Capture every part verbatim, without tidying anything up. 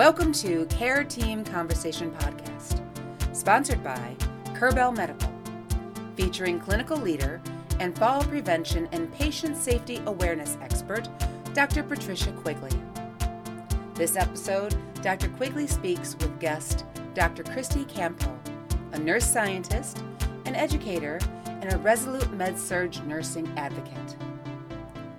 Welcome to Care Team Conversation Podcast, sponsored by Curbell Medical, featuring clinical leader and fall prevention and patient safety awareness expert, Doctor Patricia Quigley. This episode, Doctor Quigley speaks with guest Doctor Kristi Campoe, a nurse scientist, an educator, and a resolute med surg nursing advocate.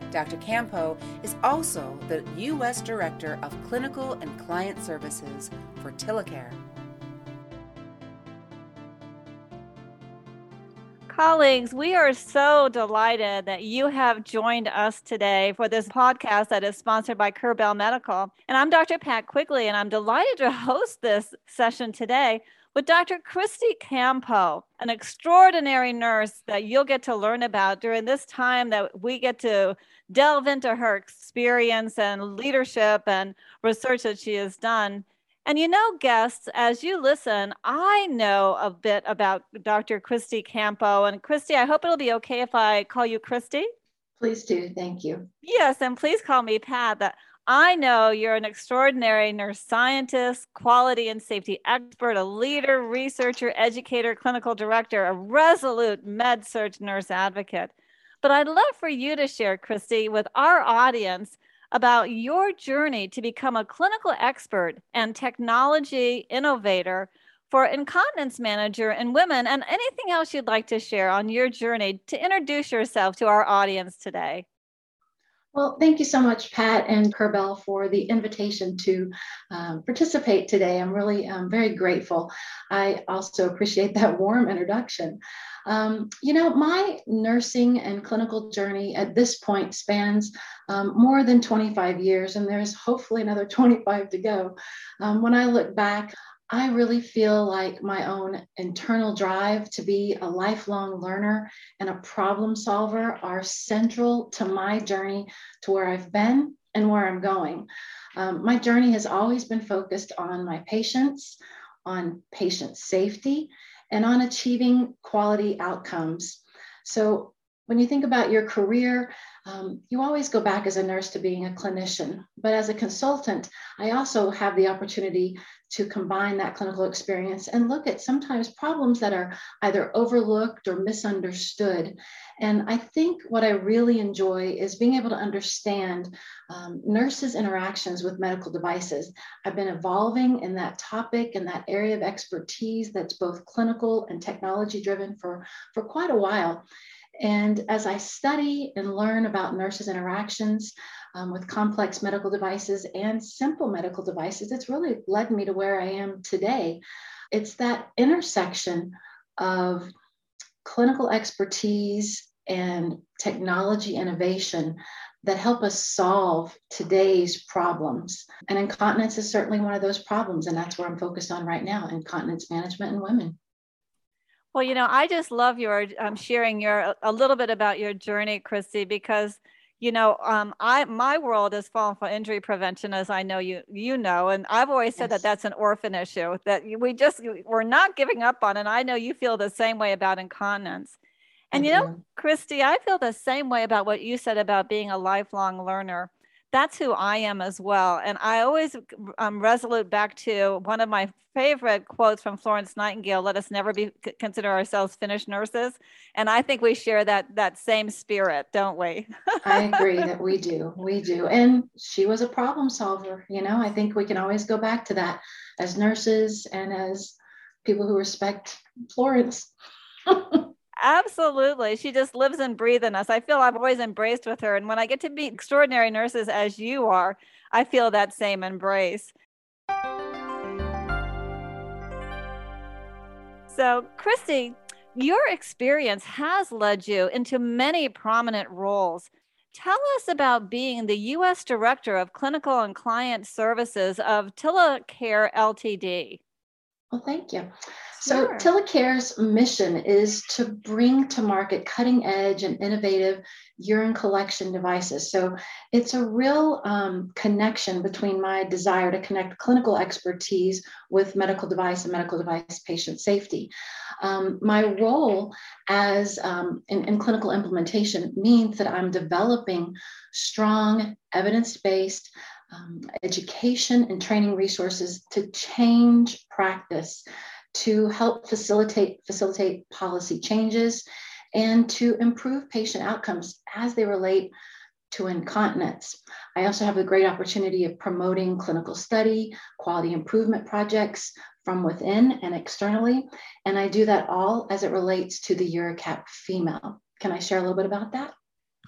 Doctor Campoe is also the U S Director of Clinical and Client Services for TillaCare. Colleagues, we are so delighted that you have joined us today for this podcast that is sponsored by Curbell Medical. And I'm Doctor Pat Quigley, and I'm delighted to host this session today with Doctor Kristi Campoe, an extraordinary nurse that you'll get to learn about during this time that we get to delve into her experience and leadership and research that she has done. And you know, guests, as you listen, I know a bit about Doctor Kristi Campoe. And Kristi, I hope it'll be okay if I call you Kristi. Please do. Thank you. Yes, and please call me Pat. That I know you're an extraordinary nurse scientist, quality and safety expert, a leader, researcher, educator, clinical director, a resolute med surg nurse advocate. But I'd love for you to share, Kristi, with our audience about your journey to become a clinical expert and technology innovator for incontinence manager in women, and anything else you'd like to share on your journey to introduce yourself to our audience today. Well, thank you so much, Pat and Curbell, for the invitation to um, participate today. I'm really um, very grateful. I also appreciate that warm introduction. Um, you know, my nursing and clinical journey at this point spans um, more than twenty-five years, and there's hopefully another twenty-five to go. Um, when I look back, I really feel like my own internal drive to be a lifelong learner and a problem solver are central to my journey to where I've been and where I'm going. Um, my journey has always been focused on my patients, on patient safety, and on achieving quality outcomes. So when you think about your career, Um, you always go back as a nurse to being a clinician, but as a consultant, I also have the opportunity to combine that clinical experience and look at sometimes problems that are either overlooked or misunderstood. And I think what I really enjoy is being able to understand um, nurses' interactions with medical devices. I've been evolving in that topic and that area of expertise that's both clinical and technology driven for, for quite a while. And as I study and learn about nurses' interactions um, with complex medical devices and simple medical devices, it's really led me to where I am today. It's that intersection of clinical expertise and technology innovation that help us solve today's problems. And incontinence is certainly one of those problems, and that's what I'm focused on right now, incontinence management in women. Well, you know, I just love your um, sharing your a little bit about your journey, Kristi, because, you know, um, I my world is falling for injury prevention, as I know you you know, and I've always said yes. that that's an orphan issue that we just we're not giving up on. And I know you feel the same way about incontinence. And, mm-hmm. you know, Kristi, I feel the same way about what you said about being a lifelong learner. That's who I am as well. And I always um, resolute back to one of my favorite quotes from Florence Nightingale, let us never be consider ourselves finished nurses. And I think we share that that same spirit, don't we? I agree that we do. We do. And she was a problem solver. You know, I think we can always go back to that as nurses and as people who respect Florence. Absolutely. She just lives and breathes in us. I feel I've always embraced with her. And when I get to be extraordinary nurses as you are, I feel that same embrace. So, Kristi, your experience has led you into many prominent roles. Tell us about being the U S Director of Clinical and Client Services of TillaCare L T D. Well, thank you. So sure. TillaCare's mission is to bring to market cutting edge and innovative urine collection devices. So it's a real um, connection between my desire to connect clinical expertise with medical device and medical device patient safety. Um, my role as um, in, in clinical implementation means that I'm developing strong, evidence-based um, education and training resources to change practice, to help facilitate, facilitate policy changes, and to improve patient outcomes as they relate to incontinence. I also have a great opportunity of promoting clinical study, quality improvement projects from within and externally. And I do that all as it relates to the UriCap female. Can I share a little bit about that?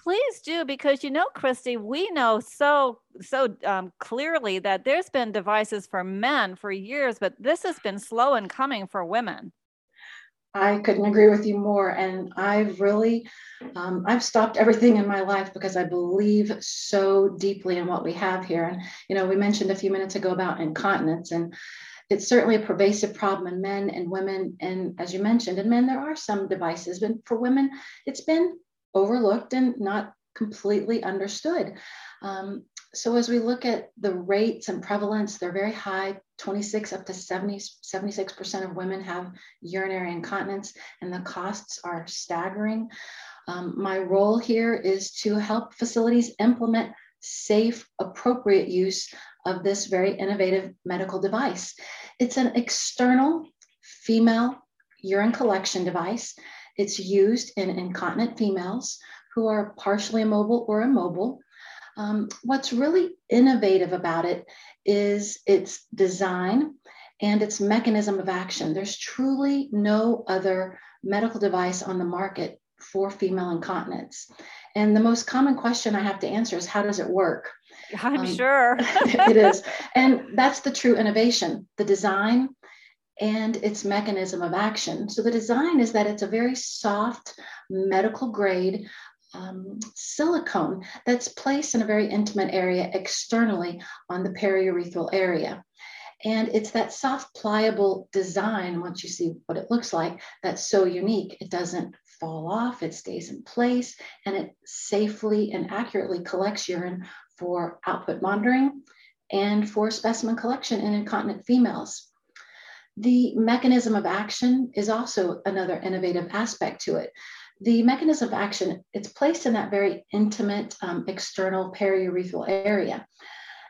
Please do, because, you know, Kristi, we know so, so um, clearly that there's been devices for men for years, but this has been slow in coming for women. I couldn't agree with you more. And I've really, um, I've stopped everything in my life because I believe so deeply in what we have here. And, you know, we mentioned a few minutes ago about incontinence, and it's certainly a pervasive problem in men and women. And as you mentioned, in men, there are some devices, but for women, it's been overlooked and not completely understood. Um, so as we look at the rates and prevalence, they're very high. twenty-six up to seventy, seventy-six percent of women have urinary incontinence, and the costs are staggering. Um, my role here is to help facilities implement safe, appropriate use of this very innovative medical device. It's an external female urine collection device. It's used in incontinent females who are partially immobile or immobile. Um, what's really innovative about it is its design and its mechanism of action. There's truly no other medical device on the market for female incontinence. And the most common question I have to answer is, how does it work? I'm um, sure. It is. And that's the true innovation, the design and its mechanism of action. So the design is that it's a very soft medical grade Um, silicone that's placed in a very intimate area externally on the periurethral area. And it's that soft, pliable design, once you see what it looks like, that's so unique. It doesn't fall off, it stays in place, and it safely and accurately collects urine for output monitoring and for specimen collection in incontinent females. The mechanism of action is also another innovative aspect to it. The mechanism of action, it's placed in that very intimate um, external periurethral area.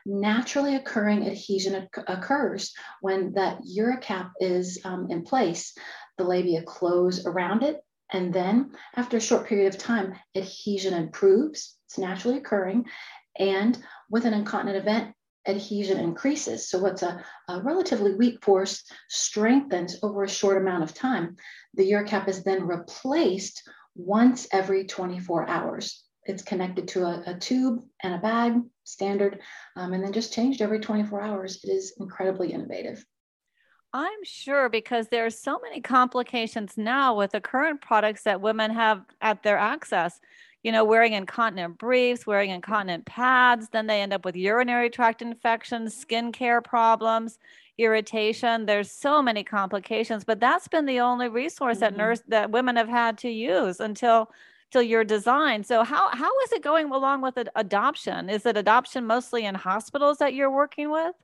Naturally occurring adhesion occurs when that UriCap is um, in place. The labia close around it, and then after a short period of time, adhesion improves. It's naturally occurring, and with an incontinent event, adhesion increases. So what's a, a relatively weak force strengthens over a short amount of time. The UriCap is then replaced once every twenty-four hours. It's connected to a, a tube and a bag, standard, um, and then just changed every twenty-four hours. It is incredibly innovative. I'm sure, because there are so many complications now with the current products that women have at their access. You know, wearing incontinent briefs, wearing incontinent pads, then they end up with urinary tract infections, skin care problems, irritation. There's so many complications, but that's been the only resource mm-hmm. that nurse that women have had to use until, until your design. So how, how is it going along with adoption? Is it adoption mostly in hospitals that you're working with?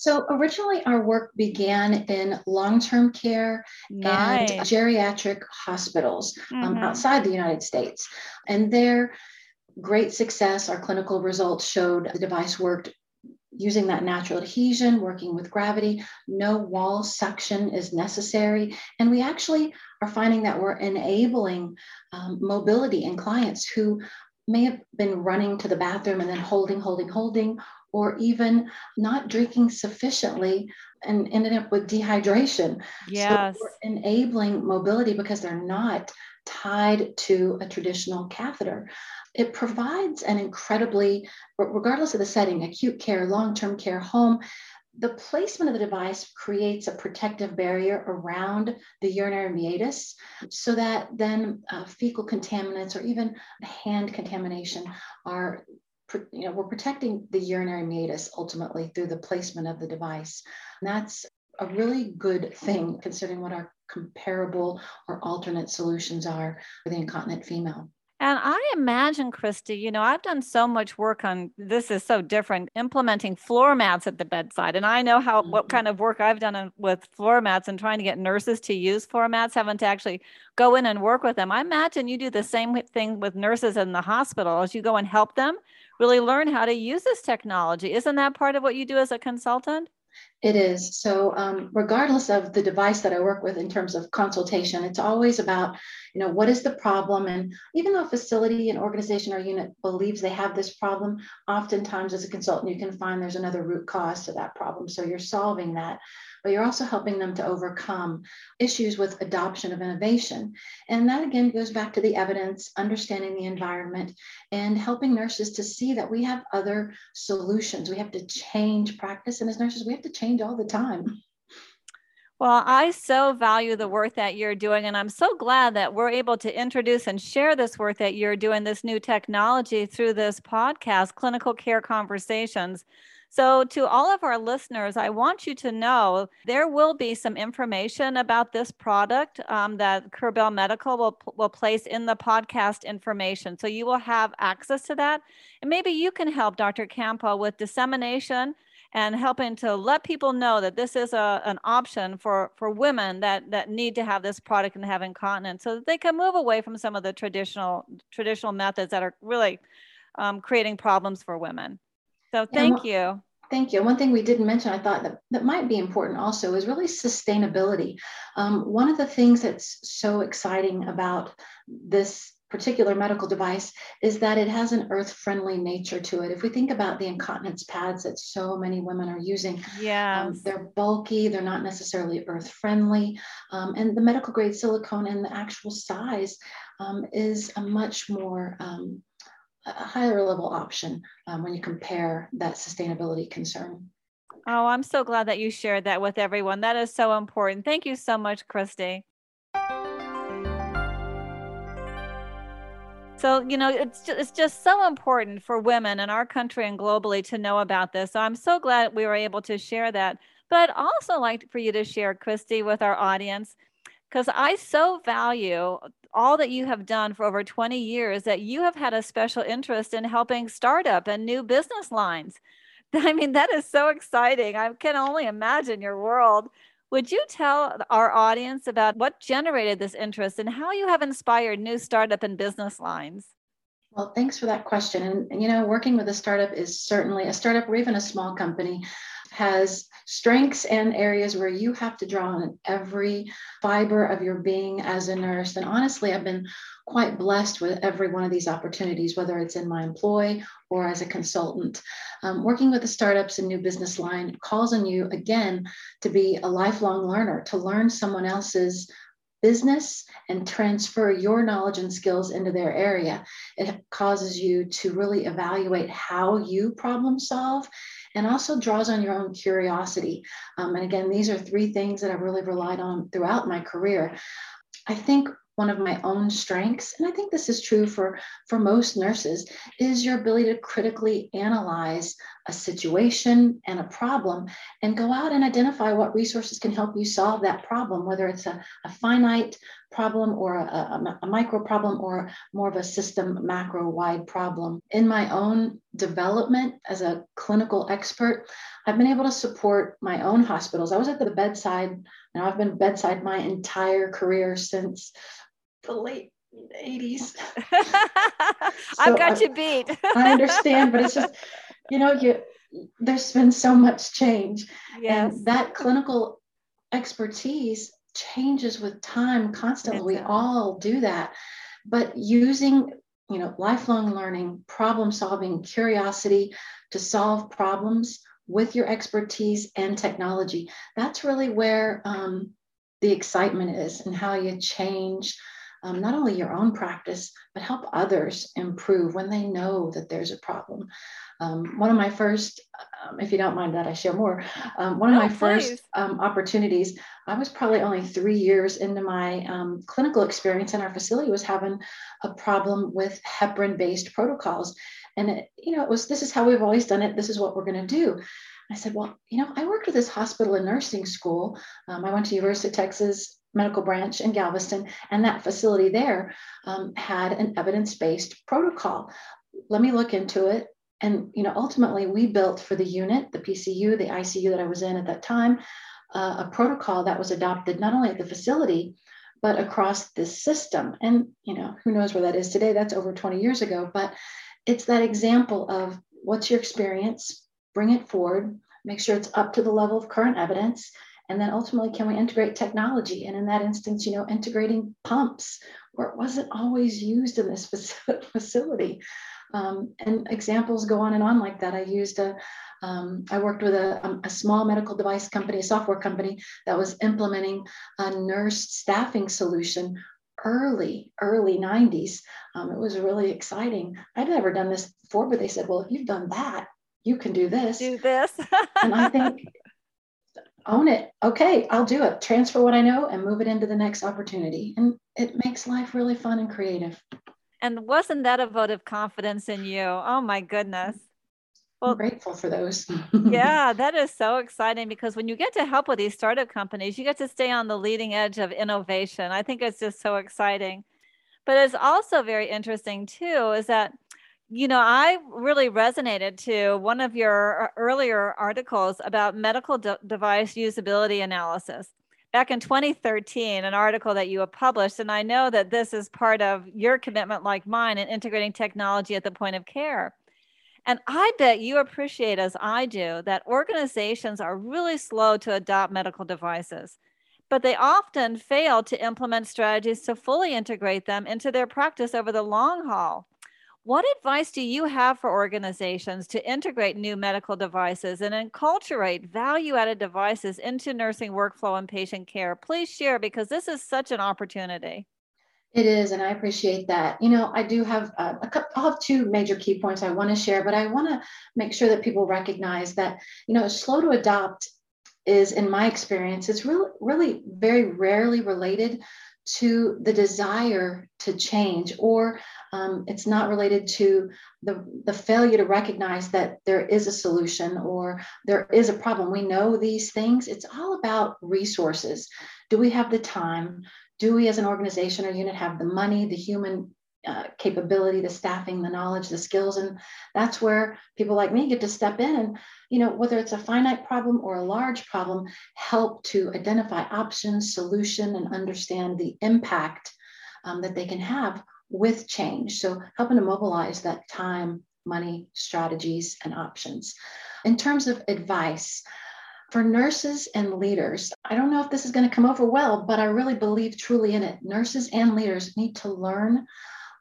So originally our work began in long-term care nice. and geriatric hospitals mm-hmm. um, outside the United States. And their great success, our clinical results showed the device worked using that natural adhesion, working with gravity. No wall suction is necessary. And we actually are finding that we're enabling um, mobility in clients who may have been running to the bathroom and then holding, holding, holding, or even not drinking sufficiently and ended up with dehydration. Yes. So we're enabling mobility because they're not tied to a traditional catheter. It provides an incredibly, regardless of the setting, acute care, long-term care, home, the placement of the device creates a protective barrier around the urinary meatus so that then uh, fecal contaminants or even hand contamination are, you know, we're protecting the urinary meatus ultimately through the placement of the device. And that's a really good thing considering what our comparable or alternate solutions are for the incontinent female. And I imagine, Kristi, you know, I've done so much work on, this is so different, implementing floor mats at the bedside. And I know how, mm-hmm. what kind of work I've done in, with floor mats and trying to get nurses to use floor mats, having to actually go in and work with them. I imagine you do the same thing with nurses in the hospital as you go and help them really learn how to use this technology. Isn't that part of what you do as a consultant? It is. So um, regardless of the device that I work with in terms of consultation, it's always about, you know, what is the problem? And even though a facility, an organization or unit believes they have this problem, oftentimes as a consultant, you can find there's another root cause to that problem. So you're solving that, but you're also helping them to overcome issues with adoption of innovation. And that again goes back to the evidence, understanding the environment, and helping nurses to see that we have other solutions. We have to change practice. And as nurses, we have to change all the time. Well, I so value the work that you're doing. And I'm so glad that we're able to introduce and share this work that you're doing, this new technology, through this podcast, Clinical Care Conversations. So to all of our listeners, I want you to know there will be some information about this product um, that Curbell Medical will, will place in the podcast information. So you will have access to that. And maybe you can help Doctor Campoe with dissemination and helping to let people know that this is a, an option for, for women that, that need to have this product and have incontinence, so that they can move away from some of the traditional traditional methods that are really um, creating problems for women. So thank yeah. you. Thank you. One thing we didn't mention, I thought that, that might be important also, is really sustainability. Um, one of the things that's so exciting about this particular medical device is that it has an earth-friendly nature to it. If we think about the incontinence pads that so many women are using, yes. um, they're bulky, they're not necessarily earth-friendly, um, and the medical grade silicone and the actual size um, is a much more um, a higher level option um, when you compare that sustainability concern. Oh, I'm so glad that you shared that with everyone. That is so important. Thank you so much, Kristi. So, you know, it's just, it's just so important for women in our country and globally to know about this. So I'm so glad we were able to share that. But I'd also like for you to share, Kristi, with our audience, because I so value all that you have done for over twenty years, that you have had a special interest in helping startup and new business lines. I mean, that is so exciting. I can only imagine your world. Would you tell our audience about what generated this interest and how you have inspired new startup and business lines? Well, thanks for that question. And, and you know, working with a startup is certainly, a startup or even a small company has strengths and areas where you have to draw on every fiber of your being as a nurse. And honestly, I've been quite blessed with every one of these opportunities, whether it's in my employ or as a consultant. Um, working with the startups and new business line calls on you, again, to be a lifelong learner, to learn someone else's business and transfer your knowledge and skills into their area. It causes you to really evaluate how you problem solve, and also draws on your own curiosity. Um, and again, these are three things that I've really relied on throughout my career. I think one of my own strengths, and I think this is true for, for most nurses, is your ability to critically analyze a situation and a problem and go out and identify what resources can help you solve that problem, whether it's a, a finite problem or a, a, a micro problem or more of a system macro wide problem. In my own development as a clinical expert, I've been able to support my own hospitals. I was at the bedside, and I've been bedside my entire career since the late eighties. I've got I, you beat. I understand, but it's just, you know, you, there's been so much change. Yes. And that clinical expertise changes with time constantly. That's we awesome. All do that. But using, you know, lifelong learning, problem solving, curiosity to solve problems with your expertise and technology, that's really where um, the excitement is, and how you change Um, not only your own practice, but help others improve when they know that there's a problem. Um, one of my first, um, if you don't mind that I share more, um, one of oh, my please. first um, opportunities, I was probably only three years into my um, clinical experience, and our facility was having a problem with heparin-based protocols. And, it, you know, it was, this is how we've always done it. This is what we're going to do. I said, well, you know, I worked with this hospital and nursing school. Um, I went to University of Texas Medical Branch in Galveston, and that facility there um, had an evidence-based protocol. Let me look into it. And, you know, ultimately we built for the unit, the P C U, the I C U that I was in at that time, uh, a protocol that was adopted not only at the facility, but across this system. And, you know, who knows where that is today? That's over twenty years ago, but it's that example of what's your experience, bring it forward, make sure it's up to the level of current evidence, and then ultimately, can we integrate technology? And in that instance, you know, integrating pumps where it wasn't always used in this facility. Um, and examples go on and on like that. I used a, um, I worked with a, a small medical device company, a software company that was implementing a nurse staffing solution early, early nineties. Um, it was really exciting. I'd never done this before, but they said, well, if you've done that, you can do this. Do this. And I think, own it. Okay, I'll do it. Transfer what I know and move it into the next opportunity. And it makes life really fun and creative. And wasn't that a vote of confidence in you? Oh my goodness. Well, I'm grateful for those. Yeah, that is so exciting, because when you get to help with these startup companies, you get to stay on the leading edge of innovation. I think it's just so exciting. But it's also very interesting too, is that, you know, I really resonated to one of your earlier articles about medical de- device usability analysis. Back in twenty thirteen, an article that you have published, and I know that this is part of your commitment, like mine, in integrating technology at the point of care. And I bet you appreciate, as I do, that organizations are really slow to adopt medical devices, but they often fail to implement strategies to fully integrate them into their practice over the long haul. What advice do you have for organizations to integrate new medical devices and enculturate value-added devices into nursing workflow and patient care? Please share, because this is such an opportunity. It is, and I appreciate that. You know, I do have uh, a couple, I'll have two major key points I want to share, but I want to make sure that people recognize that, you know, slow to adopt is, in my experience, it's really, really very rarely related to the desire to change, or um, it's not related to the, the failure to recognize that there is a solution or there is a problem. We know these things. It's all about resources. Do we have the time? Do we as an organization or unit have the money, the human uh, capability, the staffing, the knowledge, the skills? And that's where people like me get to step in and, you know, whether it's a finite problem or a large problem, help to identify options, solution, and understand the impact um, that they can have with change. So helping to mobilize that time, money, strategies, and options. In terms of advice for nurses and leaders, I don't know if this is going to come over well, but I really believe truly in it. Nurses and leaders need to learn,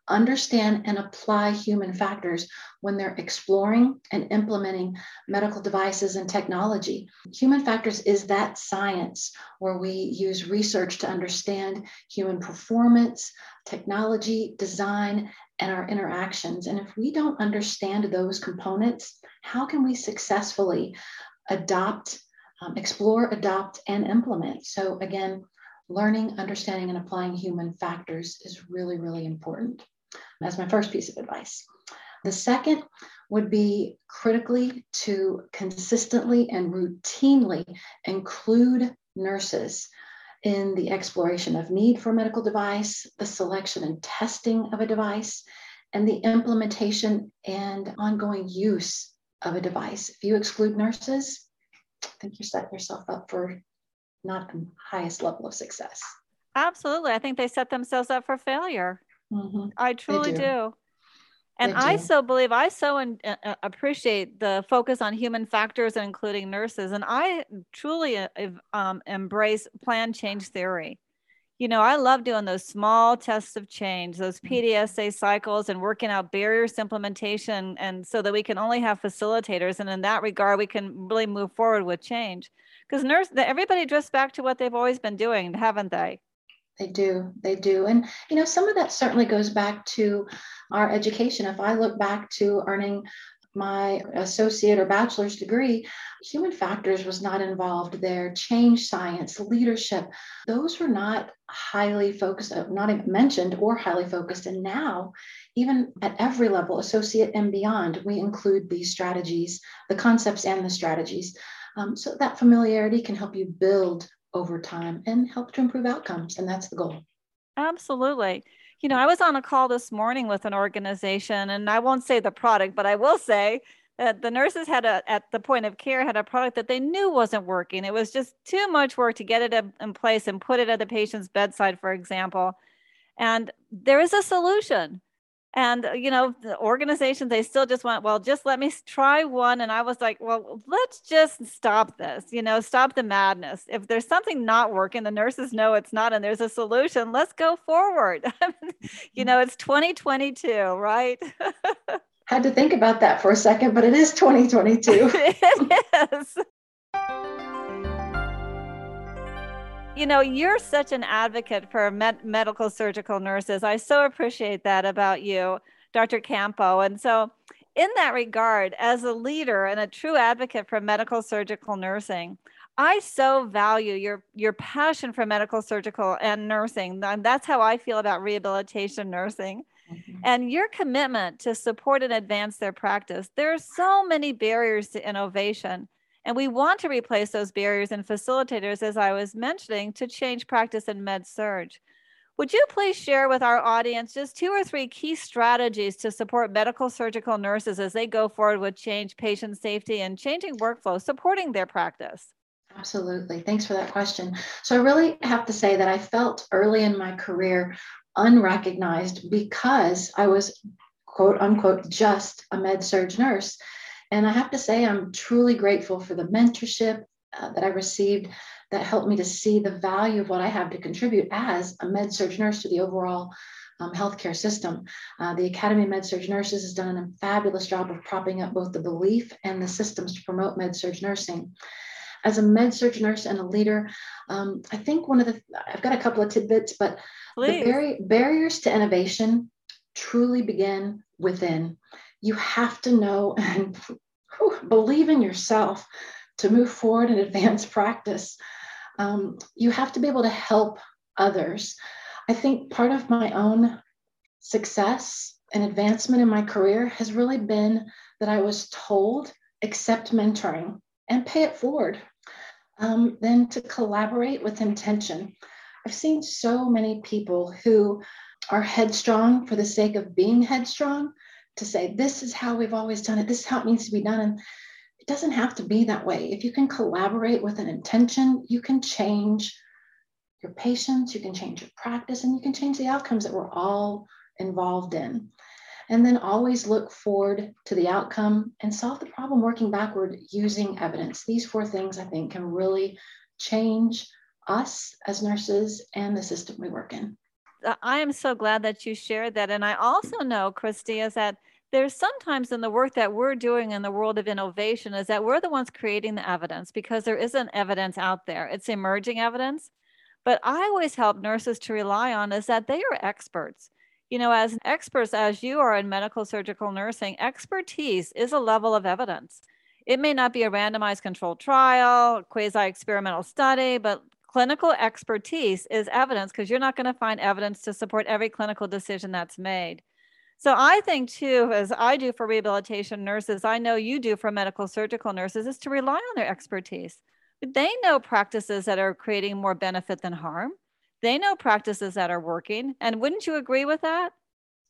understand, and apply human factors when they're exploring and implementing medical devices and technology. Human factors is that science where we use research to understand human performance, technology, design, and our interactions. And if we don't understand those components, how can we successfully adopt, um, explore, adopt, and implement? So again, learning, understanding, and applying human factors is really, really important. That's my first piece of advice. The second would be critically to consistently and routinely include nurses in the exploration of need for a medical device, the selection and testing of a device, and the implementation and ongoing use of a device. If you exclude nurses, I think you set yourself up for not the highest level of success. Absolutely. I think they set themselves up for failure. Mm-hmm. I truly do. do. And do. I so believe, I so in, uh, appreciate the focus on human factors and including nurses. And I truly uh, um, embrace plan change theory. You know, I love doing those small tests of change, those P D S A cycles, and working out barriers to implementation, and so that we can only have facilitators. And in that regard, we can really move forward with change. Because nurse, everybody drifts back to what they've always been doing, haven't they? They do. They do. And, you know, some of that certainly goes back to our education. If I look back to earning my associate or bachelor's degree, human factors was not involved there. Change science, leadership, those were not highly focused, not even mentioned or highly focused. And now, even at every level, associate and beyond, we include these strategies, the concepts and the strategies. Um, so that familiarity can help you build over time and help to improve outcomes. And that's the goal. Absolutely. You know, I was on a call this morning with an organization, and I won't say the product, but I will say that the nurses had a, at the point of care, had a product that they knew wasn't working. It was just too much work to get it in place and put it at the patient's bedside, for example. And there is a solution. And, you know, the organization, they still just went, well, just let me try one. And I was like, well, let's just stop this, you know, stop the madness. If there's something not working, the nurses know it's not, and there's a solution, let's go forward. You know, it's twenty twenty-two, right? Had to think about that for a second, but it is twenty twenty-two. It is. You know, you're such an advocate for med- medical surgical nurses. I so appreciate that about you, Doctor Campoe. And so in that regard, as a leader and a true advocate for medical surgical nursing, I so value your, your passion for medical surgical and nursing. And that's how I feel about rehabilitation nursing. Mm-hmm. And your commitment to support and advance their practice. There are so many barriers to innovation. And we want to replace those barriers and facilitators, as I was mentioning, to change practice in med-surg. Would you please share with our audience just two or three key strategies to support medical surgical nurses as they go forward with change, patient safety, and changing workflow, supporting their practice? Absolutely. Thanks for that question. So I really have to say that I felt early in my career unrecognized because I was, quote unquote, just a med-surg nurse. And I have to say, I'm truly grateful for the mentorship uh, that I received that helped me to see the value of what I have to contribute as a med-surg nurse to the overall um, healthcare system. Uh, the Academy of Med Surg Nurses has done a fabulous job of propping up both the belief and the systems to promote med-surg nursing. As a med-surg nurse and a leader, um, I think one of the, I've got a couple of tidbits, but Please. the bar- barriers to innovation truly begin within. You have to know and whew, believe in yourself to move forward and advance practice. Um, you have to be able to help others. I think part of my own success and advancement in my career has really been that I was told, accept mentoring and pay it forward. Um, then to collaborate with intention. I've seen so many people who are headstrong for the sake of being headstrong, to say, this is how we've always done it. This is how it needs to be done. And it doesn't have to be that way. If you can collaborate with an intention, you can change your patients, you can change your practice, and you can change the outcomes that we're all involved in. And then always look forward to the outcome and solve the problem working backward using evidence. These four things, I think, can really change us as nurses and the system we work in. I am so glad that you shared that. And I also know, Kristi, is that there's sometimes in the work that we're doing in the world of innovation is that we're the ones creating the evidence because there isn't evidence out there. It's emerging evidence. But I always help nurses to rely on is that they are experts. You know, as experts, as you are in medical surgical nursing, expertise is a level of evidence. It may not be a randomized controlled trial, quasi-experimental study, but clinical expertise is evidence because you're not going to find evidence to support every clinical decision that's made. So I think too, as I do for rehabilitation nurses, I know you do for medical surgical nurses, is to rely on their expertise. They know practices that are creating more benefit than harm. They know practices that are working. And wouldn't you agree with that?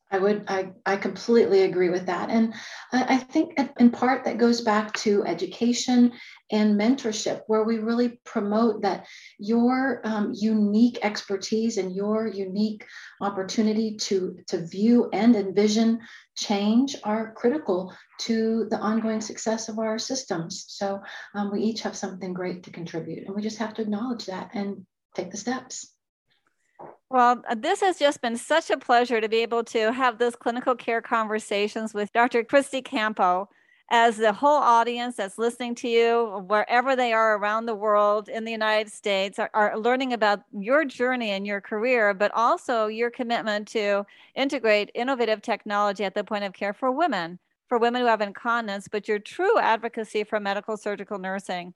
I would, I, I completely agree with that. And I, I think in part that goes back to education and mentorship, where we really promote that your um, unique expertise and your unique opportunity to, to view and envision change are critical to the ongoing success of our systems. So um, we each have something great to contribute, and we just have to acknowledge that and take the steps. Well, this has just been such a pleasure to be able to have those clinical care conversations with Doctor Kristi Campoe. As the whole audience that's listening to you, wherever they are around the world, in the United States, are, are learning about your journey and your career, but also your commitment to integrate innovative technology at the point of care for women, for women who have incontinence, but your true advocacy for medical surgical nursing.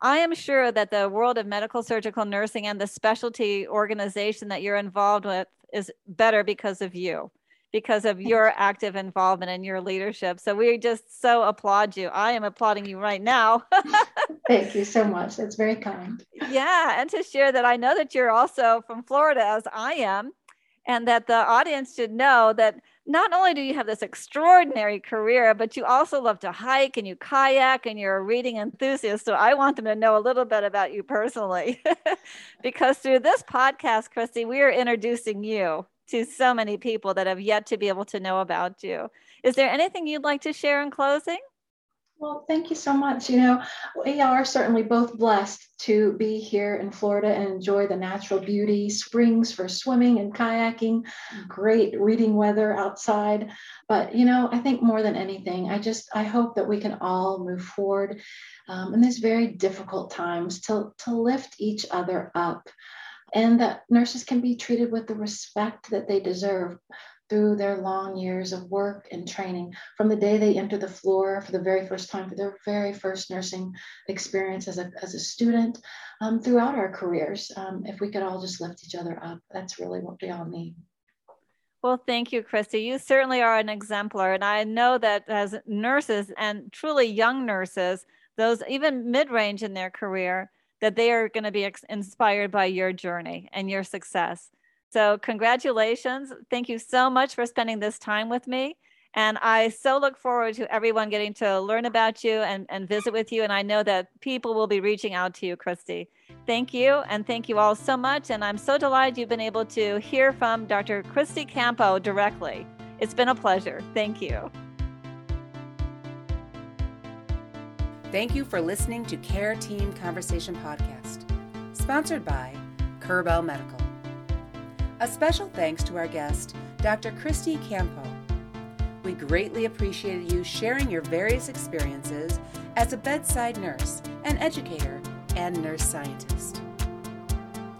I am sure that the world of medical surgical nursing and the specialty organization that you're involved with is better because of you, because of your active involvement and your leadership. So we just so applaud you. I am applauding you right now. Thank you so much. That's very kind. Yeah. And to share that I know that you're also from Florida, as I am, and that the audience should know that not only do you have this extraordinary career, but you also love to hike and you kayak and you're a reading enthusiast. So I want them to know a little bit about you personally, because through this podcast, Kristi, we are introducing you to so many people that have yet to be able to know about you. Is there anything you'd like to share in closing? Well, thank you so much. You know, we are certainly both blessed to be here in Florida and enjoy the natural beauty, springs for swimming and kayaking, great reading weather outside. But, you know, I think more than anything, I just, I hope that we can all move forward um, in these very difficult times to, to lift each other up, and that nurses can be treated with the respect that they deserve through their long years of work and training, from the day they enter the floor for the very first time, for their very first nursing experience as a, as a student, um, throughout our careers. Um, if we could all just lift each other up, that's really what we all need. Well, thank you, Kristi. You certainly are an exemplar. And I know that as nurses, and truly young nurses, those even mid-range in their career, that they are going to be ex- inspired by your journey and your success. So congratulations. Thank you so much for spending this time with me. And I so look forward to everyone getting to learn about you and, and visit with you. And I know that people will be reaching out to you, Kristi. Thank you. And thank you all so much. And I'm so delighted you've been able to hear from Doctor Kristi Campoe directly. It's been a pleasure. Thank you. Thank you for listening to Care Team Conversation Podcast, sponsored by Curbell Medical. A special thanks to our guest, Doctor Kristi Campoe. We greatly appreciated you sharing your various experiences as a bedside nurse, an educator, and nurse scientist.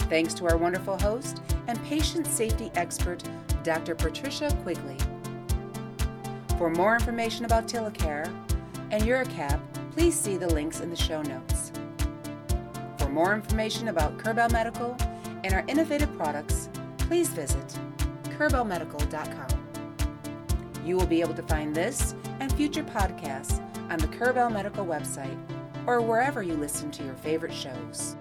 Thanks to our wonderful host and patient safety expert, Doctor Patricia Quigley. For more information about TillaCare and UriCap, please see the links in the show notes. For more information about Curbell Medical and our innovative products, please visit curbell medical dot com. You will be able to find this and future podcasts on the Curbell Medical website or wherever you listen to your favorite shows.